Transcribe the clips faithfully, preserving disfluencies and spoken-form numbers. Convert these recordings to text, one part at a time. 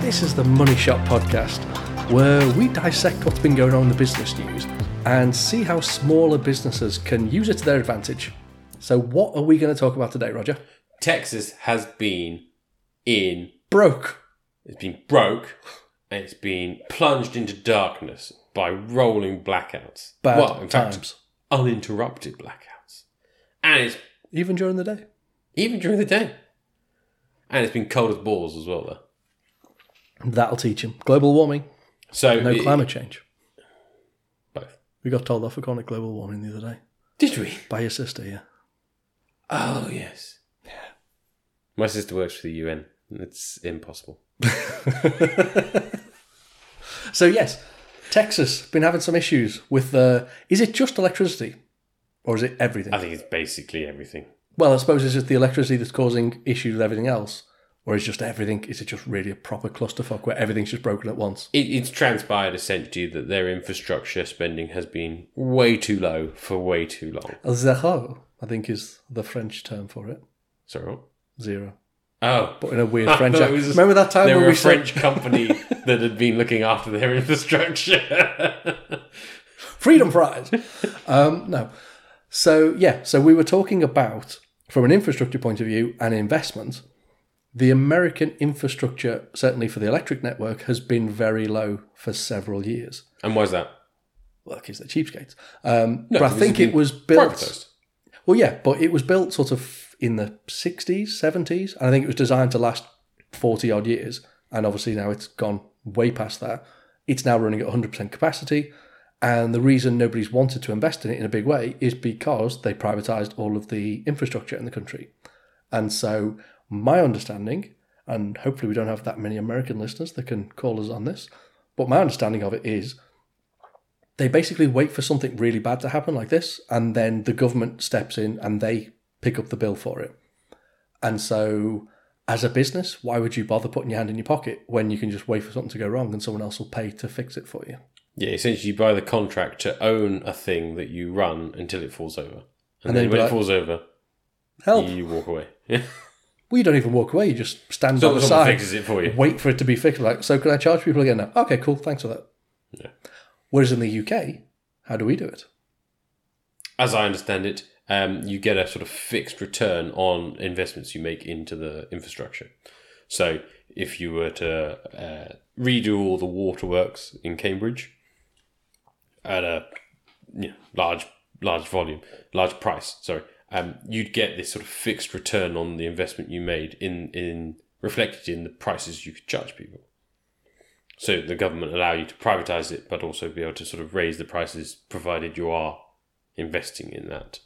This is the Money Shot podcast, where we dissect what's been going on in the business news and see how smaller businesses can use it to their advantage. So what are we going to talk about today, Roger? Texas has been in... broke. It's been broke, and it's been plunged into darkness by rolling blackouts. Bad well, in times. Fact, uninterrupted blackouts. And it's... Even during the day? Even during the day. And it's been cold as balls as well, though. That'll teach them. Global warming. So No it, climate change. Both. We got told off for calling it global warming the other day. Did we? By your sister, yeah. Oh, yes. Yeah. My sister works for the U N. It's impossible. So, yes, Texas been having some issues with... Uh, is it just electricity? Or is it everything? I think it's basically everything. Well, I suppose is it the electricity that's causing issues with everything else? Or is just everything... Is it just really a proper clusterfuck where everything's just broken at once? It, it's transpired, essentially, that their infrastructure spending has been way too low for way too long. Zero, I think, is the French term for it. Sorry, what? Zero. Oh. But in a weird French accent. Just, Remember that time when we There were a said... French company that had been looking after their infrastructure. Freedom Prize. Um, no. So, yeah. So we were talking about, from an infrastructure point of view and investment, the American infrastructure, certainly for the electric network, has been very low for several years. And why is that? Well, because they're cheapskates. Um, no, but I think it was built... Privatized. Well, yeah, but it was built sort of... in the sixties, seventies, and I think it was designed to last forty-odd years, and obviously now it's gone way past that. It's now running at one hundred percent capacity, and the reason nobody's wanted to invest in it in a big way is because they privatised all of the infrastructure in the country. And so my understanding, and hopefully we don't have that many American listeners that can call us on this, but my understanding of it is they basically wait for something really bad to happen like this, and then the government steps in and they... pick up the bill for it. And so, as a business, why would you bother putting your hand in your pocket when you can just wait for something to go wrong and someone else will pay to fix it for you? Yeah, essentially you buy the contract to own a thing that you run until it falls over. And, and then, then when like, it falls over, help. You walk away. Yeah. Well, you don't even walk away, you just stand so on the side, fixes it for you. Wait for it to be fixed. Like, so can I charge people again now? Okay, cool, thanks for that. Yeah. Whereas in the U K, how do we do it? As I understand it, Um, you get a sort of fixed return on investments you make into the infrastructure. So if you were to uh, redo all the waterworks in Cambridge at a you know, large large volume, large price, sorry, um, you'd get this sort of fixed return on the investment you made in, in reflected in the prices you could charge people. So the government allow you to privatise it, but also be able to sort of raise the prices provided you are investing in that.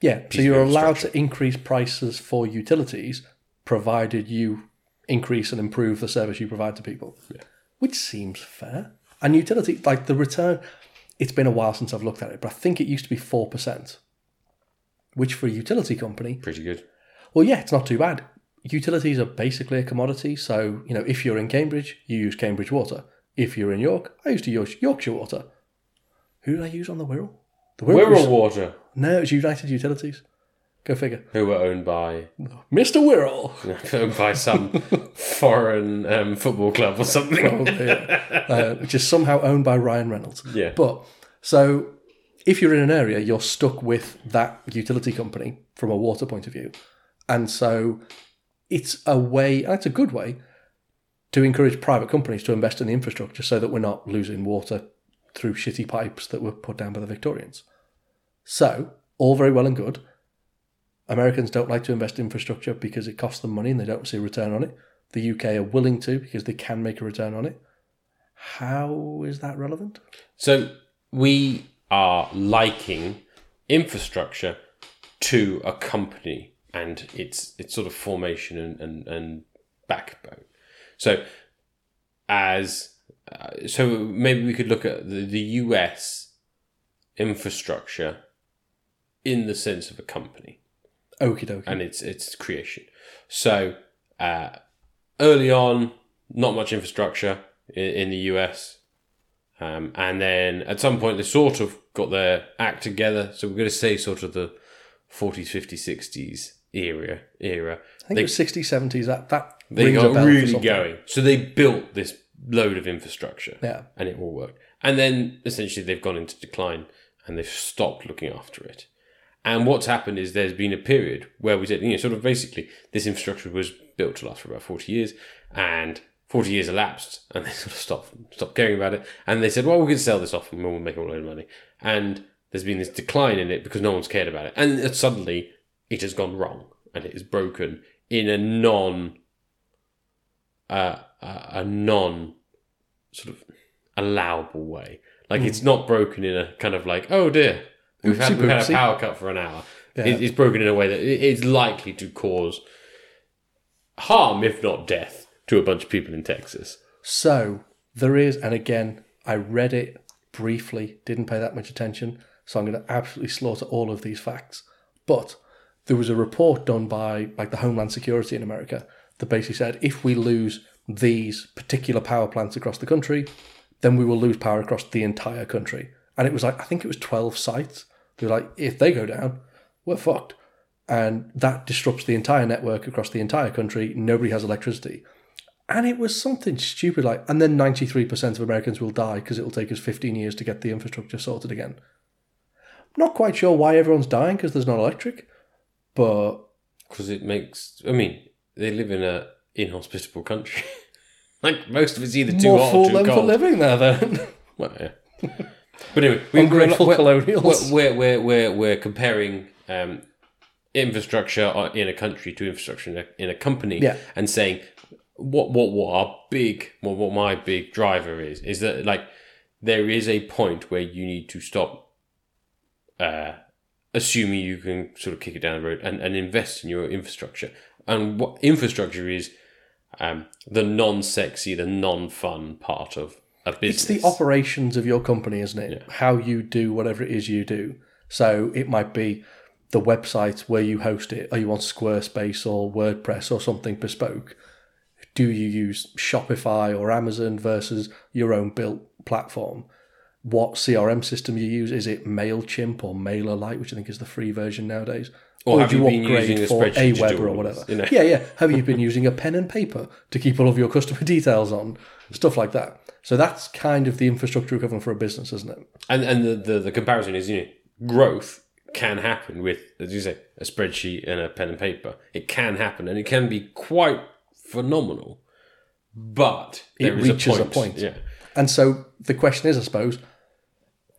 Yeah, so you're allowed to increase prices for utilities provided you increase and improve the service you provide to people, yeah. Which seems fair. And utility, like the return, it's been a while since I've looked at it, but I think it used to be four percent, which for a utility company... Pretty good. Well, yeah, it's not too bad. Utilities are basically a commodity, so you know if you're in Cambridge, you use Cambridge water. If you're in York, I used to use Yorkshire water. Who did I use on the Wirral? The Wirral, Wirral water. No, it was United Utilities. Go figure. Who were owned by... Mister Wirral. Owned by some foreign um, football club or something. Probably, yeah. uh, which is somehow owned by Ryan Reynolds. Yeah. But, so, if you're in an area, you're stuck with that utility company from a water point of view. And so, it's a way, and it's a good way, to encourage private companies to invest in the infrastructure so that we're not losing water through shitty pipes that were put down by the Victorians. So, all very well and good. Americans don't like to invest in infrastructure because it costs them money and they don't see a return on it. The U K are willing to because they can make a return on it. How is that relevant? So, we are liking infrastructure to a company and its its sort of formation and, and, and backbone. So, as uh, so maybe we could look at the, the U S infrastructure in the sense of a company. Okie dokie. And its its creation. So uh, early on, not much infrastructure in, in the U S. Um, and then at some point, they sort of got their act together. So we're going to say sort of the forties, fifties, sixties era. era. I think they, it was sixties, seventies. That, that they got really going. So they built this load of infrastructure. Yeah. And it all worked. And then essentially they've gone into decline and they've stopped looking after it. And what's happened is there's been a period where we said, you know, sort of basically this infrastructure was built to last for about forty years, and forty years elapsed, and they sort of stopped, stopped caring about it. And they said, well, we can sell this off and we'll make a load of money. And there's been this decline in it because no one's cared about it. And suddenly it has gone wrong and it is broken in a non, uh, a non sort of allowable way. Like, mm. it's not broken in a kind of like, oh dear, We've had, we've had a power cut for an hour. Yeah. It, it's broken in a way that it, it's likely to cause harm, if not death, to a bunch of people in Texas. So there is, and again, I read it briefly, didn't pay that much attention, so I'm going to absolutely slaughter all of these facts. But there was a report done by like the Homeland Security in America that basically said, if we lose these particular power plants across the country, then we will lose power across the entire country. And it was like, I think it was twelve sites. They were like, if they go down, we're fucked. And that disrupts the entire network across the entire country. Nobody has electricity. And it was something stupid like, and then ninety-three percent of Americans will die because it will take us fifteen years to get the infrastructure sorted again. Not quite sure why everyone's dying because there's not electric, but... Because it makes... I mean, they live in a inhospitable country. Like, most of it's either too hot or too cold. More fool them for living there, then. Well, yeah. But anyway, we're ungrateful we're, colonials. We're, we're, we're, we're comparing um, infrastructure in a country to infrastructure in a, in a company, yeah. and saying what what what our big what, what my big driver is is that like there is a point where you need to stop uh, assuming you can sort of kick it down the road and, and invest in your infrastructure. And what infrastructure is um, the non-sexy, the non-fun part of. It's the operations of your company, isn't it? Yeah. How you do whatever it is you do. So it might be the website where you host it, or you want Squarespace or WordPress or something bespoke. Do you use Shopify or Amazon versus your own built platform? What C R M system you use? Is it MailChimp or MailerLite, which I think is the free version nowadays? Or, or have do you, you been upgrade using for a Aweber or whatever? You know? Yeah, yeah. Have you been using a pen and paper to keep all of your customer details on? Stuff like that. So that's kind of the infrastructure we're covering for a business, isn't it? And and the, the, the comparison is, you know, growth can happen with, as you say, a spreadsheet and a pen and paper. It can happen, and it can be quite phenomenal, but there it is reaches a point. A point. Yeah. And so the question is, I suppose,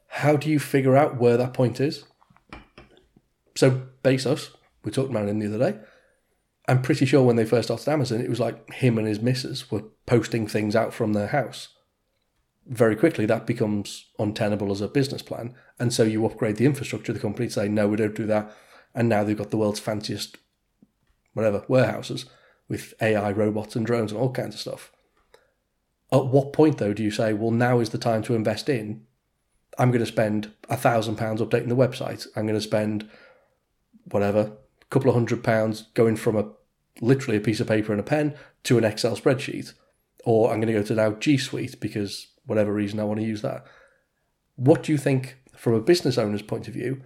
how do you figure out where that point is? So Bezos, we talked about him the other day. I'm pretty sure when they first started Amazon, it was like him and his missus were posting things out from their house. Very quickly, that becomes untenable as a business plan. And so you upgrade the infrastructure of the company to say, no, we don't do that. And now they've got the world's fanciest, whatever, warehouses with A I robots and drones and all kinds of stuff. At what point, though, do you say, well, now is the time to invest in? I'm going to spend one thousand pounds updating the website. I'm going to spend, whatever, a couple of hundred pounds going from a literally a piece of paper and a pen to an Excel spreadsheet. Or I'm going to go to now G Suite because... whatever reason I want to use that. What do you think, from a business owner's point of view,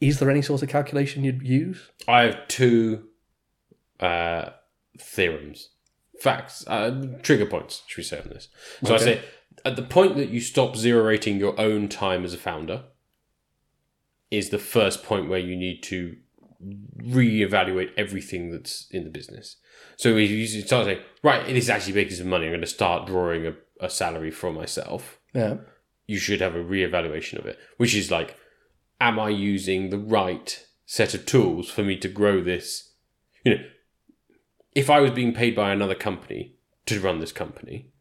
is there any sort of calculation you'd use? I have two uh, theorems, facts, uh, trigger points, should we say on this? So okay. I say, at the point that you stop zero rating your own time as a founder is the first point where you need to reevaluate everything that's in the business. So if you start saying, right, this is actually making some money, I'm going to start drawing a a salary for myself, yeah. you should have a reevaluation of it, which is like, am I using the right set of tools for me to grow this? You know, if I was being paid by another company to run this company,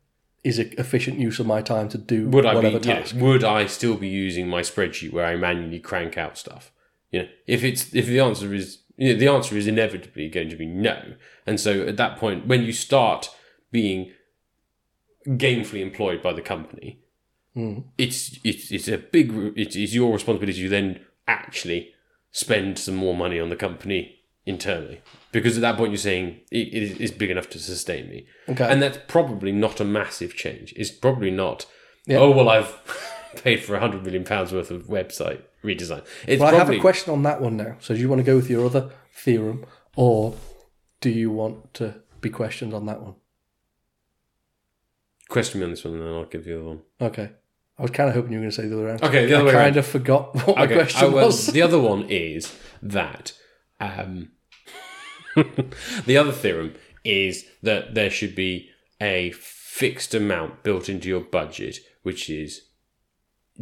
is it efficient use of my time to do would whatever I be, task? Yeah, would I still be using my spreadsheet where I manually crank out stuff? You know, if it's if the answer is you know, the answer is inevitably going to be no, and so at that point, when you start being gainfully employed by the company, mm. it's it's it's a big it's, it's your responsibility to then actually spend some more money on the company internally, because at that point you're saying it, it is big enough to sustain me. Okay. And that's probably not a massive change. It's probably not. Yeah. Oh well, I've paid for one hundred million pounds worth of website redesign. It's well, probably... I have a question on that one now. So do you want to go with your other theorem, or do you want to be questioned on that one? Question me on this one, and then I'll give you the other one. Okay. I was kind of hoping you were going to say the other round. Okay, the other I way I kind around. of forgot what okay. my question I, well, was. The other one is that... Um, the other theorem is that there should be a fixed amount built into your budget, which is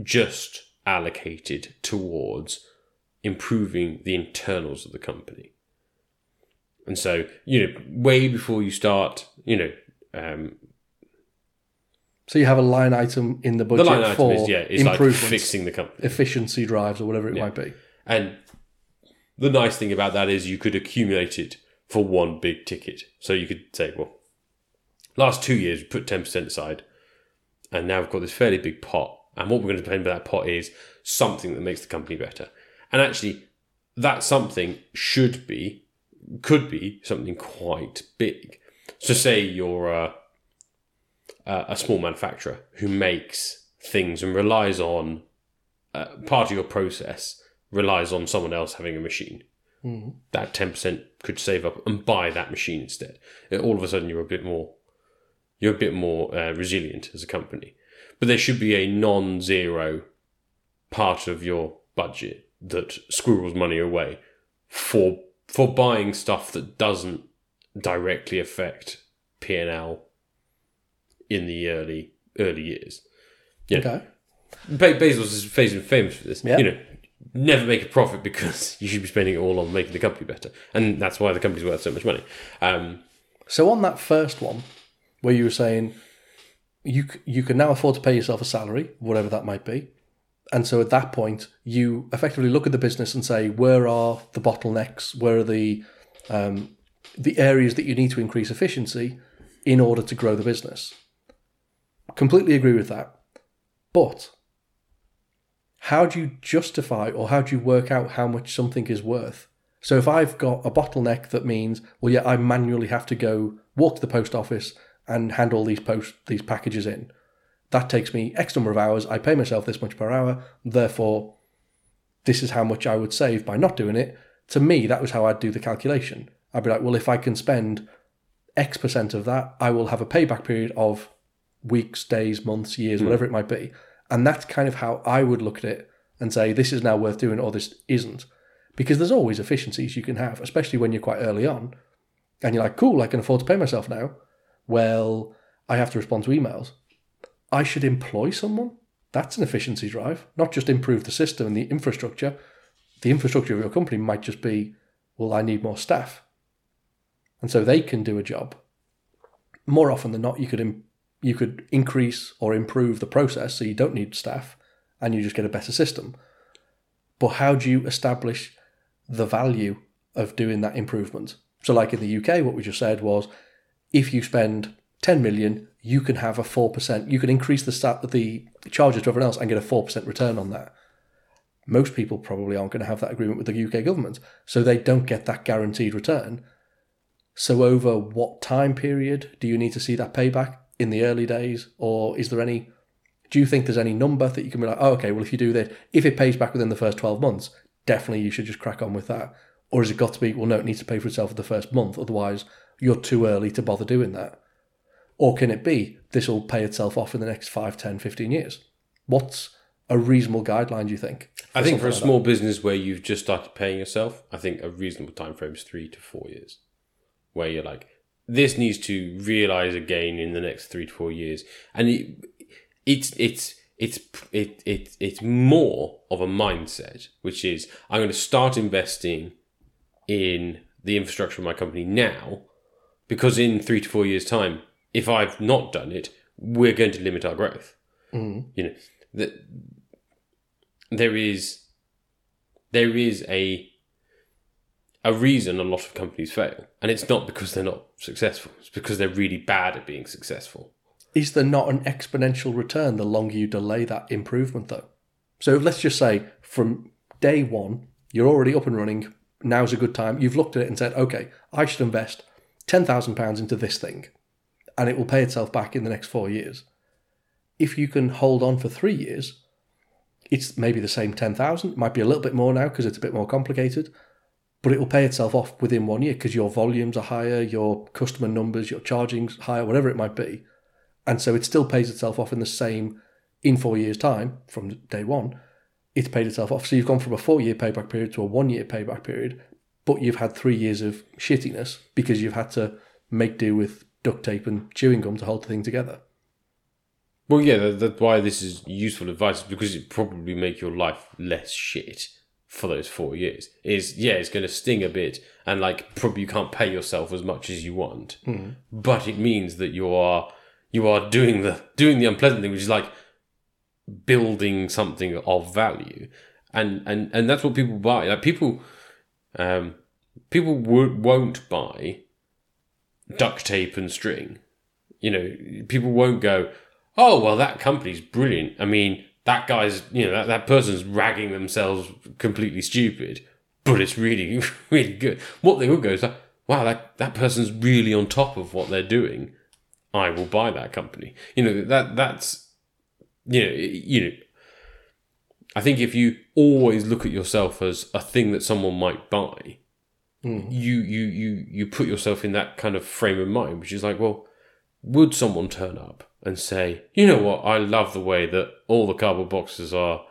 just allocated towards improving the internals of the company. And so, you know, way before you start, you know... Um, So you have a line item in the budget the line for item is, yeah, it's improvements, like fixing the company, efficiency drives, or whatever it yeah. might be. And the nice thing about that is you could accumulate it for one big ticket. So you could say, well, last two years we put ten percent aside, and now we've got this fairly big pot. And what we're going to spend for that pot is something that makes the company better. And actually, that something should be, could be something quite big. So say you're. Uh, Uh, a small manufacturer who makes things and relies on uh, part of your process relies on someone else having a machine. Mm-hmm. That ten percent could save up and buy that machine instead. It, all of a sudden, you're a bit more you're a bit more uh, resilient as a company. But there should be a non-zero part of your budget that squirrels money away for for buying stuff that doesn't directly affect P and L in the early early years. You know, okay. Bezos is famous for this. Yep. You know, never make a profit because you should be spending it all on making the company better. And that's why the company's worth so much money. Um, so on that first one, where you were saying you you can now afford to pay yourself a salary, whatever that might be. And so at that point, you effectively look at the business and say, where are the bottlenecks? Where are the um, the areas that you need to increase efficiency in order to grow the business? Completely agree with that. But how do you justify, or how do you work out how much something is worth? So if I've got a bottleneck that means, well, yeah, I manually have to go walk to the post office and hand all these post these packages in. That takes me X number of hours. I pay myself this much per hour. Therefore, this is how much I would save by not doing it. To me, that was how I'd do the calculation. I'd be like, well, if I can spend X percent of that, I will have a payback period of weeks, days, months, years, mm. whatever it might be. And that's kind of how I would look at it and say, this is now worth doing or this isn't. Because there's always efficiencies you can have, especially when you're quite early on. And you're like, cool, I can afford to pay myself now. Well, I have to respond to emails. I should employ someone. That's an efficiency drive. Not just improve the system and the infrastructure. The infrastructure of your company might just be, well, I need more staff. And so they can do a job. More often than not, you could improve You could increase or improve the process so you don't need staff and you just get a better system. But how do you establish the value of doing that improvement? So like in the U K, what we just said was, if you spend ten million, you can have a four percent, you can increase the stat, the charges to everyone else and get a four percent return on that. Most people probably aren't going to have that agreement with the U K government, so they don't get that guaranteed return. So over what time period do you need to see that payback? In the early days, or is there any, do you think there's any number that you can be like, oh, okay, well, if you do this, if it pays back within the first twelve months, definitely you should just crack on with that? Or has it got to be, well, no, it needs to pay for itself for the first month, otherwise you're too early to bother doing that? Or can it be, this will pay itself off in the next five, ten, fifteen years? What's a reasonable guideline, do you think? I think for a small business where you've just started paying yourself, I think a reasonable time frame is three to four years, where you're like, this needs to realise a gain in the next three to four years, and it, it's it's it's it it it's more of a mindset, which is I'm going to start investing in the infrastructure of my company now, because in three to four years' time, if I've not done it, we're going to limit our growth. Mm. You know, that there is there is a. A reason a lot of companies fail, and it's not because they're not successful, it's because they're really bad at being successful. Is there not an exponential return the longer you delay that improvement, though? So let's just say from day one, you're already up and running, now's a good time, you've looked at it and said, okay, I should invest ten thousand pounds into this thing, and it will pay itself back in the next four years. If you can hold on for three years, it's maybe the same ten thousand. It might be a little bit more now because it's a bit more complicated, but it will pay itself off within one year because your volumes are higher, your customer numbers, your charging's higher, whatever it might be. And so it still pays itself off in the same, in four years' time from day one, it's paid itself off. So you've gone from a four-year payback period to a one-year payback period, but you've had three years of shittiness because you've had to make do with duct tape and chewing gum to hold the thing together. Well, yeah, that's why this is useful advice, because it probably make your life less shit for those four years. Is yeah, it's going to sting a bit, and like probably you can't pay yourself as much as you want, mm. but it means that you are you are doing the doing the unpleasant thing, which is like building something of value, and and, and that's what people buy. Like people, um, people w- won't buy duct tape and string. You know, people won't go, oh, well, that company's brilliant. I mean, that guy's, you know, that, that person's ragging themselves completely stupid, but it's really, really good. What they will go is like, wow, that, that person's really on top of what they're doing. I will buy that company. You know, that that's, you know, you know, I think if you always look at yourself as a thing that someone might buy, mm. you, you, you, you put yourself in that kind of frame of mind, which is like, well, would someone turn up and say, you know what, I love the way that all the cardboard boxes are,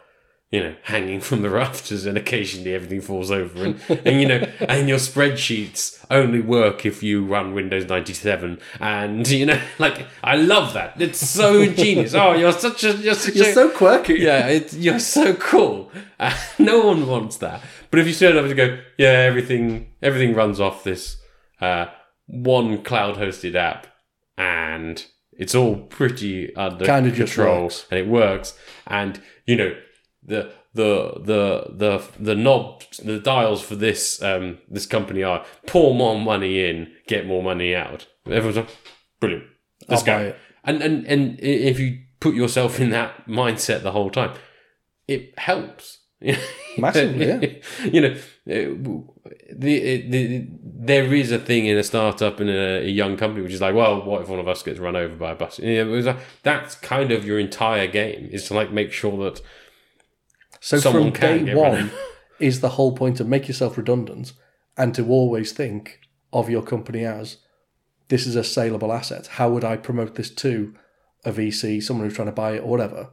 you know, hanging from the rafters and occasionally everything falls over. And, and you know, and your spreadsheets only work if you run Windows ninety-seven. And, you know, like, I love that. It's so genius. Oh, you're such a... You're, such you're a, so quirky. Yeah, it's, you're so cool. Uh, no one wants that. But if you turn up and go, yeah, everything, everything runs off this uh, one cloud-hosted app, and it's all pretty under kind of control, and it works. And you know the the the the the knobs, the dials for this um this company are pour more money in, get more money out. Everyone's like, brilliant. Let's I'll go. And and and if you put yourself in that mindset the whole time, it helps. Massively, yeah. You know, the, the there is a thing in a startup and a, a young company which is like, well, what if one of us gets run over by a bus? And it was like, that's kind of your entire game, is to like make sure that so someone from can day one is the whole point of make yourself redundant and to always think of your company as this is a saleable asset. How would I promote this to a V C, someone who's trying to buy it or whatever?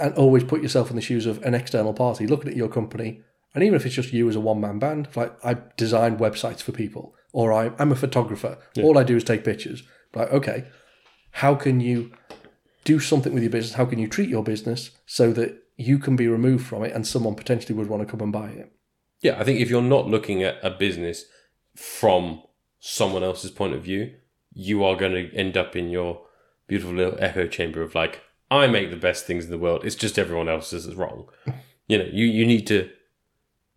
And always put yourself in the shoes of an external party looking at your company. And even if it's just you as a one-man band, like I design websites for people, or I, I'm a photographer. Yeah. All I do is take pictures. Like, okay, how can you do something with your business? How can you treat your business so that you can be removed from it and someone potentially would want to come and buy it? Yeah, I think if you're not looking at a business from someone else's point of view, you are going to end up in your beautiful little echo chamber of like, I make the best things in the world. It's just everyone else's is wrong. You know, you, you need to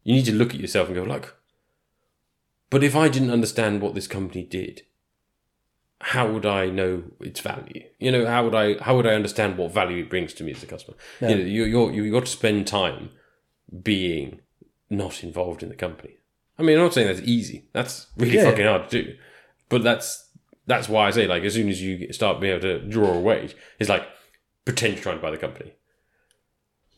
you need to look at yourself and go, look, but if I didn't understand what this company did, how would I know its value? You know, how would I how would I understand what value it brings to me as a customer? Yeah. You know, you you're, you've got to spend time being not involved in the company. I mean, I'm not saying that's easy. That's really yeah. fucking hard to do. But that's that's why I say, like, as soon as you start being able to draw a wage, it's like, pretend you're trying to buy the company.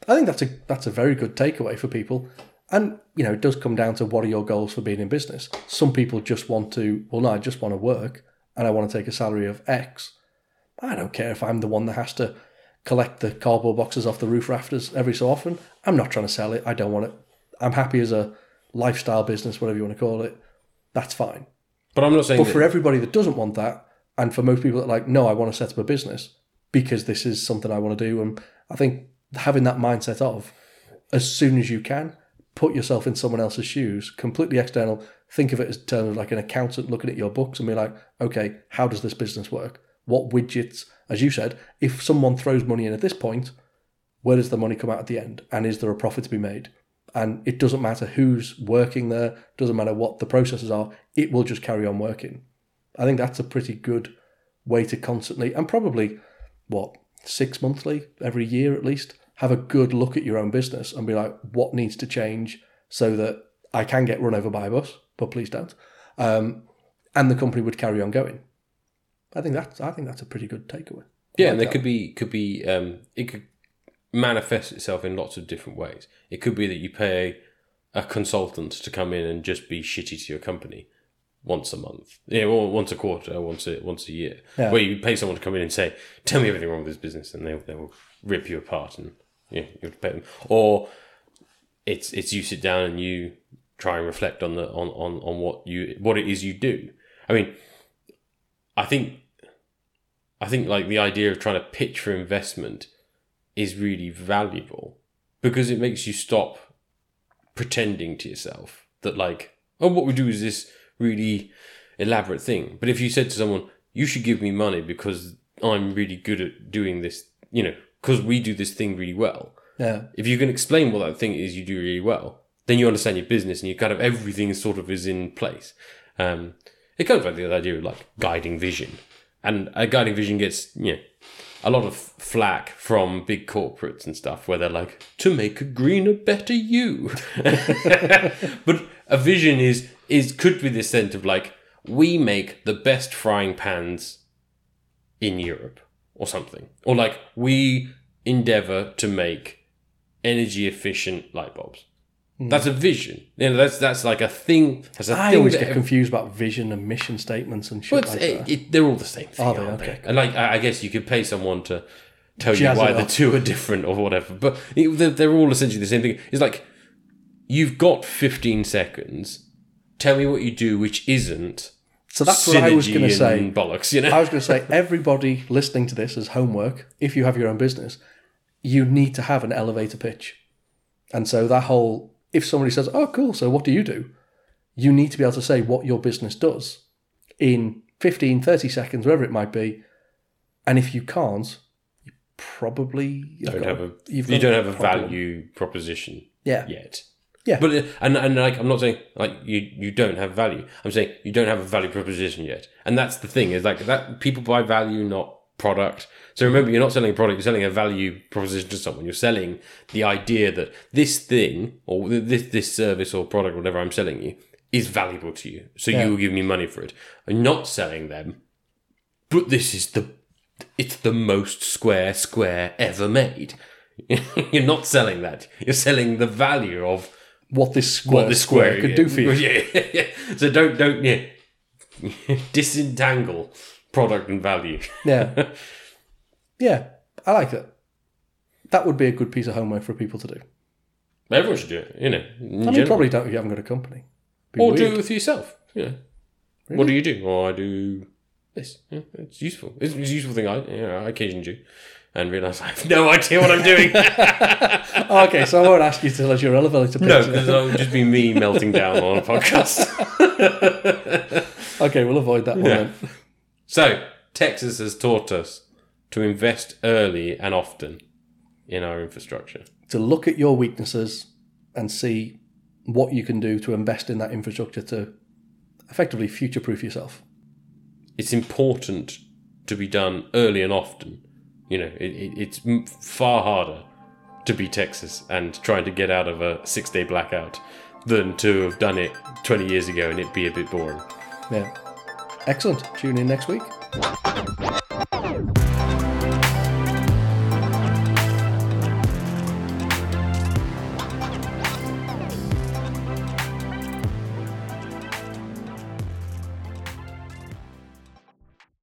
I think that's a that's a very good takeaway for people. And, you know, it does come down to what are your goals for being in business. Some people just want to, well, no, I just want to work and I want to take a salary of X. I don't care if I'm the one that has to collect the cardboard boxes off the roof rafters every so often. I'm not trying to sell it. I don't want it. I'm happy as a lifestyle business, whatever you want to call it. That's fine. But I'm not saying... But that- for everybody that doesn't want that, and for most people that are like, no, I want to set up a business... because this is something I want to do. And I think having that mindset of, as soon as you can, put yourself in someone else's shoes, completely external, think of it as in terms of like an accountant looking at your books and be like, okay, how does this business work? What widgets, as you said, if someone throws money in at this point, where does the money come out at the end? And is there a profit to be made? And it doesn't matter who's working there, doesn't matter what the processes are, it will just carry on working. I think that's a pretty good way to constantly, and probably... what, six monthly, every year at least, have a good look at your own business and be like, what needs to change so that I can get run over by a bus, but please don't, um, and the company would carry on going. I think that's I think that's a pretty good takeaway. Yeah, like and there that. could be could be um, it could manifests itself in lots of different ways. It could be that you pay a consultant to come in and just be shitty to your company once a month, yeah, or once a quarter, once a once a year, yeah. Where you pay someone to come in and say, "Tell me everything wrong with this business," and they they will rip you apart, and yeah, you have to pay them. Or it's it's you sit down and you try and reflect on the on, on, on what you what it is you do. I mean, I think I think like the idea of trying to pitch for investment is really valuable because it makes you stop pretending to yourself that like, oh, what we do is this really elaborate thing. But if you said to someone, you should give me money because I'm really good at doing this, you know, because we do this thing really well. Yeah. If you can explain what that thing is you do really well, then you understand your business and you kind of everything sort of is in place. Um, it comes back to the idea of like guiding vision. And a guiding vision gets, you know, a lot of flack from big corporates and stuff where they're like, to make a greener, better you. But a vision is, is could be this sense of like, we make the best frying pans in Europe or something. Or like, we endeavor to make energy efficient light bulbs. Mm. That's a vision. You know, that's that's like a thing. That's a I thing always get every... confused about vision and mission statements and shit well, like it, that. It, they're all the same thing, are they? Aren't okay. they? And like, I guess you could pay someone to tell Jazz you why the two are different or whatever, but it, they're, they're all essentially the same thing. It's like, you've got fifteen seconds. Tell me what you do, which isn't. So that's what I was going to say. Bollocks, you know? I was going to say, everybody listening to this as homework, if you have your own business, you need to have an elevator pitch. And so that whole... If somebody says, oh, cool, so what do you do? You need to be able to say what your business does in fifteen, thirty seconds, wherever it might be. And if you can't, you probably... Don't got, have a, you don't a have problem. a value proposition yeah. yet. Yeah. But, and and like, I'm not saying like you, you don't have value. I'm saying you don't have a value proposition yet. And that's the thing, is like that people buy value, not product. So remember, you're not selling a product, you're selling a value proposition to someone. You're selling the idea that this thing or this this service or product, whatever I'm selling you, is valuable to you. So yeah. you will give me money for it. I'm not selling them, but this is the, it's the most square square ever made. You're not selling that. You're selling the value of what this square, what this square, square could yeah, do for you. Yeah, yeah. So don't, don't, yeah. Disentangle product and value. Yeah. Yeah, I like it. That would be a good piece of homework for people to do. Everyone should do it, you know. I mean, you probably don't if you haven't got a company. Or weird. Do it with yourself. Yeah. Really? What do you do? Well, I do this. Yeah, it's useful. It's a useful thing I, you know, I occasionally do and realise I have no idea what I'm doing. Okay, so I won't ask you to let your elevator pitch. No, because it'll just be me melting down on a podcast. Okay, we'll avoid that one yeah. then. So, Texas has taught us to invest early and often in our infrastructure. To look at your weaknesses and see what you can do to invest in that infrastructure to effectively future-proof yourself. It's important to be done early and often. You know, it, it, it's far harder to be Texas and trying to get out of a six-day blackout than to have done it twenty years ago and it be a bit boring. Yeah. Excellent. Tune in next week.